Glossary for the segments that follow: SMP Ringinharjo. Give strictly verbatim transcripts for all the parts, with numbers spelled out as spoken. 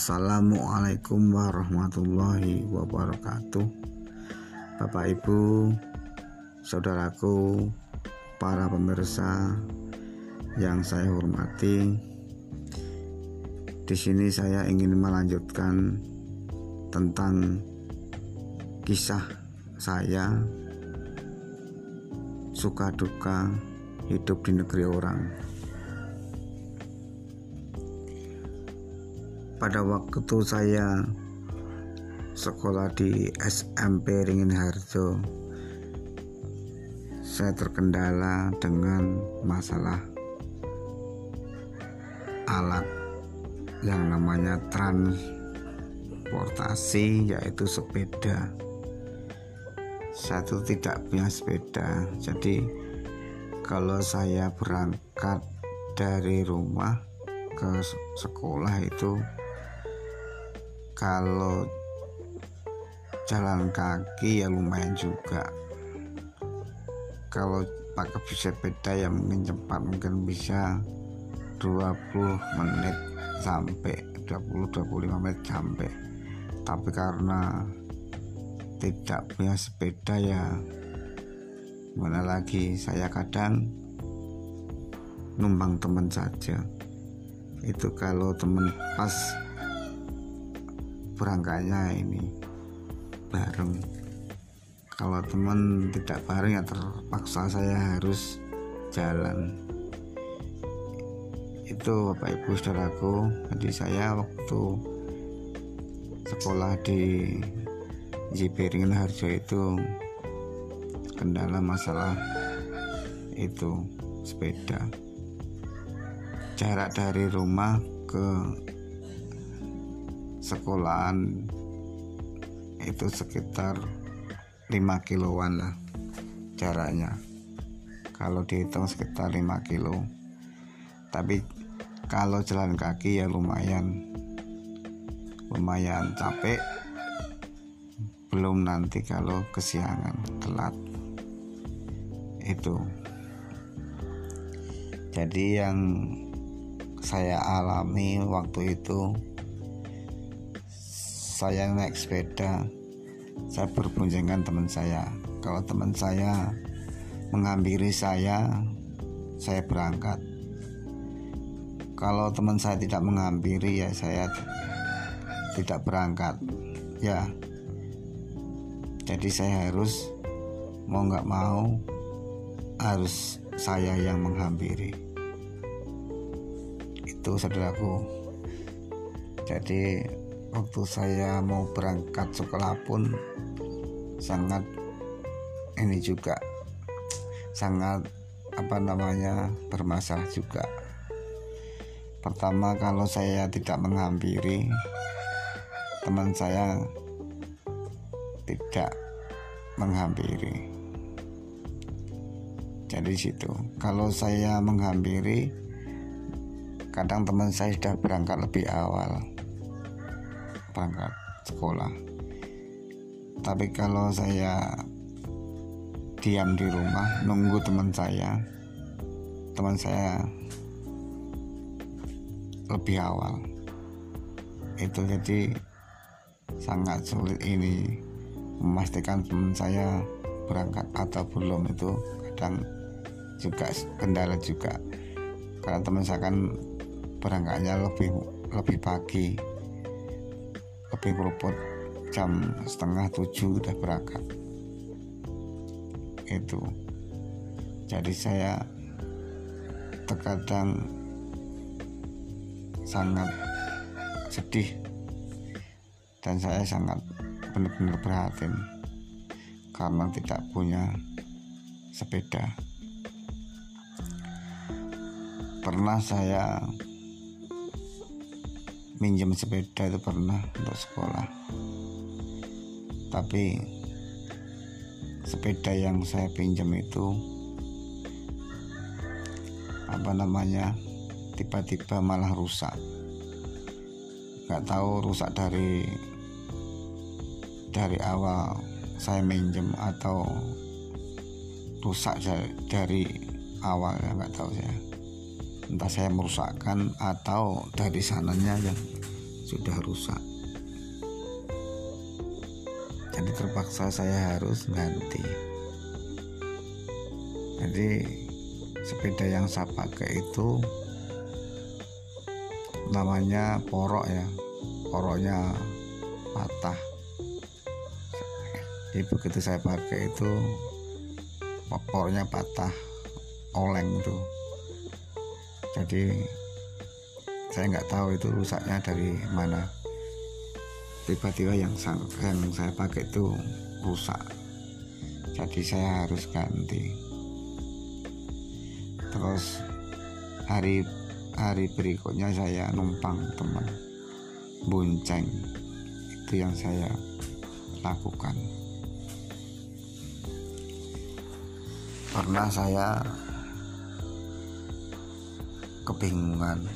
Assalamualaikum warahmatullahi wabarakatuh. Bapak Ibu, saudaraku, para pemirsa yang saya hormati, di sini saya ingin melanjutkan tentang kisah saya, suka duka hidup di negeri orang. Pada waktu saya sekolah di S M P Ringinharjo, saya terkendala dengan masalah alat yang namanya transportasi, yaitu sepeda. Saya tuh tidak punya sepeda, jadi kalau saya berangkat dari rumah ke sekolah itu, kalau jalan kaki ya lumayan juga. Kalau pakai sepeda ya mungkin cepat, mungkin bisa dua puluh menit sampai dua puluh sampai dua puluh lima menit sampai. Tapi karena tidak punya sepeda ya mana lagi, saya kadang numpang teman saja. Itu kalau teman pas berangkatnya ini bareng, kalau teman tidak bareng ya terpaksa saya harus jalan. Itu Bapak Ibu saudaraku, jadi saya waktu sekolah di J P Ringinharjo itu kendala masalah itu sepeda. Jarak dari rumah ke sekolahan itu sekitar lima kiloan lah jaraknya, kalau dihitung sekitar lima kilo. Tapi kalau jalan kaki ya lumayan lumayan capek, belum nanti kalau kesiangan telat itu. Jadi yang saya alami waktu itu, saya naik sepeda, saya berboncengan teman saya. Kalau teman saya menghampiri saya, saya berangkat. Kalau teman saya tidak menghampiri ya saya tidak berangkat ya. Jadi saya harus mau nggak mau harus saya yang menghampiri itu, saudaraku. Jadi waktu saya mau berangkat sekolah pun sangat ini juga, sangat apa namanya bermasalah juga. Pertama, kalau saya tidak menghampiri, teman saya tidak menghampiri. Jadi situ, kalau saya menghampiri, kadang teman saya sudah berangkat lebih awal, berangkat sekolah. Tapi kalau saya diam di rumah nunggu teman saya, teman saya lebih awal itu. Jadi sangat sulit ini memastikan teman saya berangkat atau belum. Itu kadang juga kendala juga, karena teman saya kan berangkatnya lebih lebih pagi, lebih keruput, jam setengah tujuh sudah berangkat itu. Jadi saya terkadang sangat sedih dan saya sangat benar-benar prihatin karena tidak punya sepeda. Pernah saya minjem sepeda itu pernah untuk sekolah, tapi sepeda yang saya pinjam itu apa namanya tiba-tiba malah rusak. Nggak tahu rusak dari dari awal saya minjem atau rusak dari awal, ya nggak tahu saya, entah saya merusakkan atau dari sananya yang sudah rusak. Jadi terpaksa saya harus ganti. Jadi sepeda yang saya pakai itu namanya porok ya, poroknya patah. Jadi begitu saya pakai itu poroknya patah, oleng itu. Jadi saya nggak tahu itu rusaknya dari mana. Tiba-tiba yang saya, yang saya pakai itu rusak, jadi saya harus ganti. Terus hari hari berikutnya saya numpang teman bonceng, itu yang saya lakukan. Pernah saya kebingungan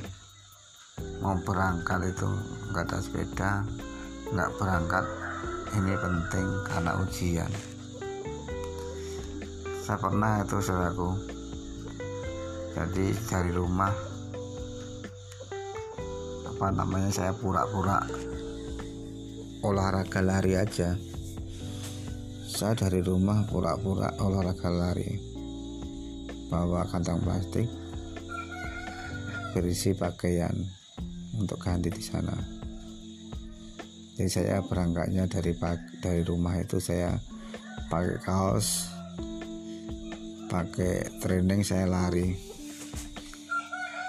mau berangkat itu nggak ada sepeda, nggak berangkat. Ini penting karena ujian. Saya pernah itu saudaraku. Jadi dari rumah apa namanya saya pura-pura olahraga lari aja. Saya dari rumah pura-pura olahraga lari, bawa kantong plastik berisi pakaian untuk ganti di sana. Jadi saya berangkatnya dari dari rumah itu saya pakai kaos, pakai training, saya lari.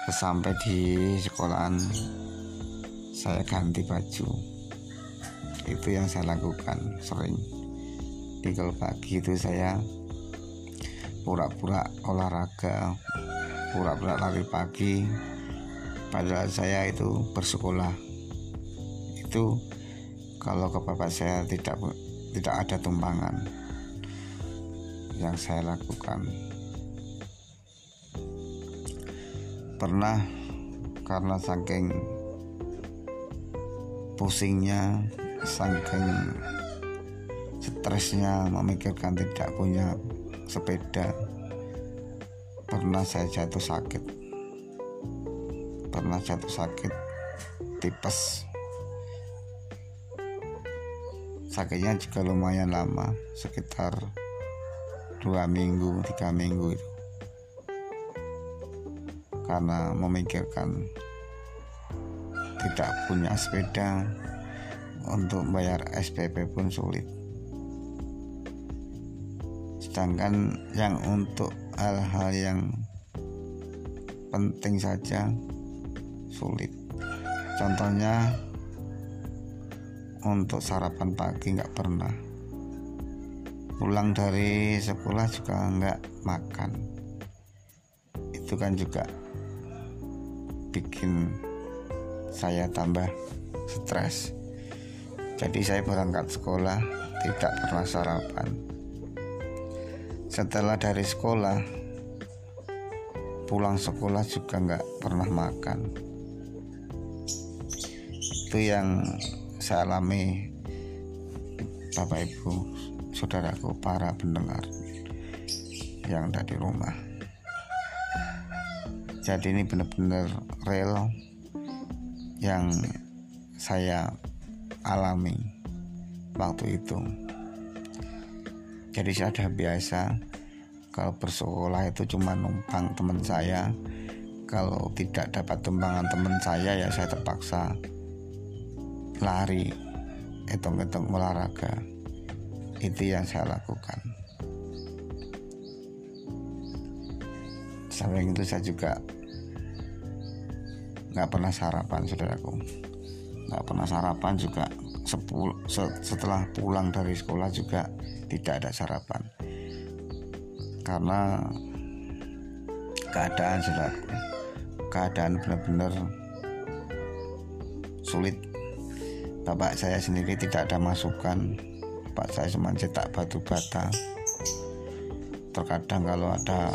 Sampai di sekolahan saya ganti baju. Itu yang saya lakukan sering. Di kalau pagi itu saya pura-pura olahraga, pura-pura lari pagi. Padahal saya itu bersekolah. Itu kalau ke bapak saya tidak tidak ada tumpangan yang saya lakukan. Pernah karena saking pusingnya, saking stresnya memikirkan tidak punya sepeda, pernah saya jatuh sakit. Pernah jatuh sakit tipes. Sakitnya juga lumayan lama, sekitar dua minggu, tiga minggu itu. Karena memikirkan tidak punya sepeda, untuk bayar S P P pun sulit. Sedangkan yang untuk hal-hal yang penting saja sulit. Contohnya untuk sarapan pagi nggak pernah. Pulang dari sekolah juga nggak makan. Itu kan juga bikin saya tambah stres. Jadi saya berangkat sekolah tidak pernah sarapan. Setelah dari sekolah, pulang sekolah juga nggak pernah makan. Itu yang saya alami, Bapak Ibu saudaraku para pendengar yang ada di rumah. Jadi ini benar-benar real yang saya alami waktu itu. Jadi saya sudah biasa kalau bersekolah itu cuma numpang teman saya. Kalau tidak dapat tumpangan teman saya, ya saya terpaksa lari, hitung-hitung olahraga. Itu yang saya lakukan. Samping itu saya juga nggak pernah sarapan, saudaraku. Nggak pernah sarapan juga. Sepul- setelah pulang dari sekolah juga tidak ada sarapan. Karena keadaan, saudaraku, keadaan benar-benar sulit. Bapak saya sendiri tidak ada masukan. Bapak saya cuma cetak batu bata. Terkadang kalau ada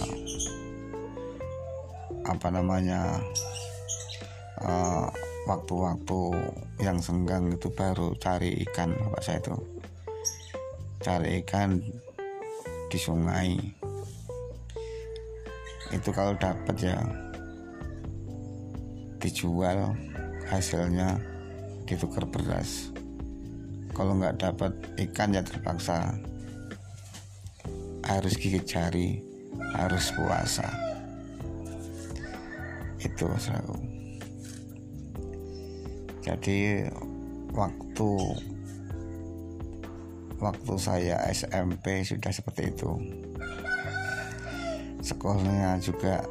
apa namanya uh, waktu-waktu yang senggang itu baru cari ikan. Bapak saya itu cari ikan di sungai. Itu kalau dapat ya dijual hasilnya ditukar beras. Kalau nggak dapat ikan ya terpaksa harus gigit jari, harus puasa. Itu selalu. Jadi waktu waktu saya S M P sudah seperti itu. Sekolahnya juga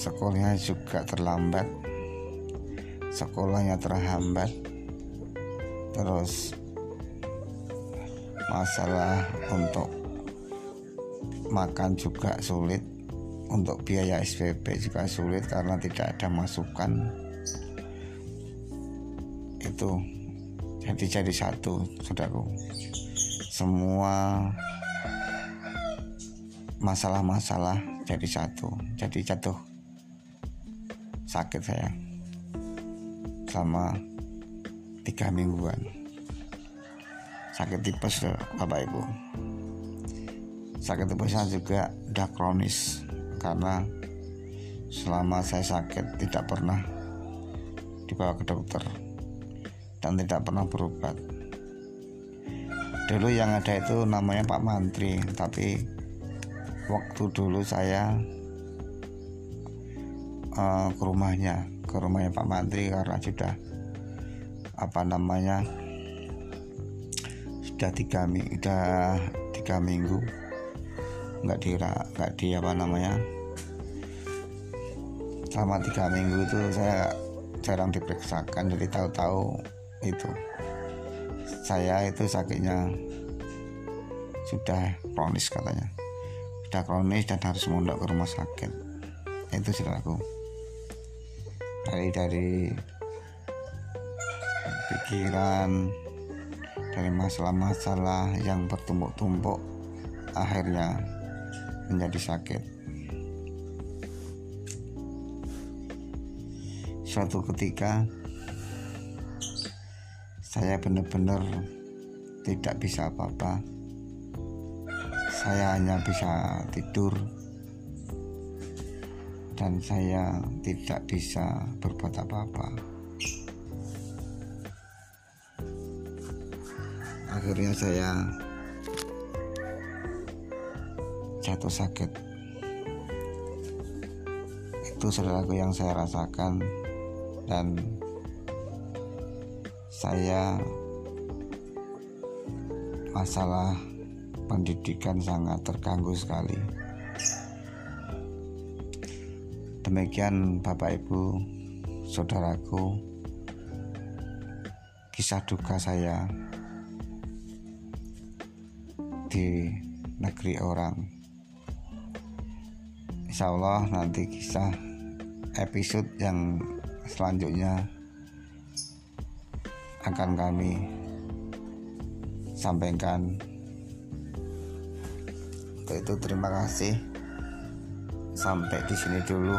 sekolahnya juga terlambat, sekolahnya terhambat. Terus masalah untuk makan juga sulit, untuk biaya S P B juga sulit karena tidak ada masukan. Itu jadi jadi satu, saudaraku. Semua masalah-masalah jadi satu, jadi jatuh sakit saya selama tiga mingguan, sakit tipes bapak ibu. Sakit tipesnya juga udah kronis karena selama saya sakit tidak pernah dibawa ke dokter dan tidak pernah berobat. Dulu yang ada itu namanya Pak Mantri, tapi waktu dulu saya Uh, ke rumahnya ke rumahnya Pak Mantri karena sudah apa namanya sudah tiga sudah tiga minggu nggak di nggak di apa namanya selama tiga minggu itu saya jarang diperiksakan. Jadi tahu-tahu itu saya itu sakitnya sudah kronis, katanya sudah kronis dan harus mondok ke rumah sakit. Itu saudaraku, dari dari pikiran, dari masalah-masalah yang bertumpuk-tumpuk akhirnya menjadi sakit. Suatu ketika saya benar-benar tidak bisa apa-apa, saya hanya bisa tidur dan saya tidak bisa berbuat apa-apa. Akhirnya saya jatuh sakit. Itu saudaraku yang saya rasakan, dan saya masalah pendidikan sangat terganggu sekali. Demikian bapak ibu saudaraku kisah duka saya di negeri orang. Insyaallah nanti kisah episode yang selanjutnya akan kami sampaikan. Untuk itu terima kasih, sampai di sini dulu.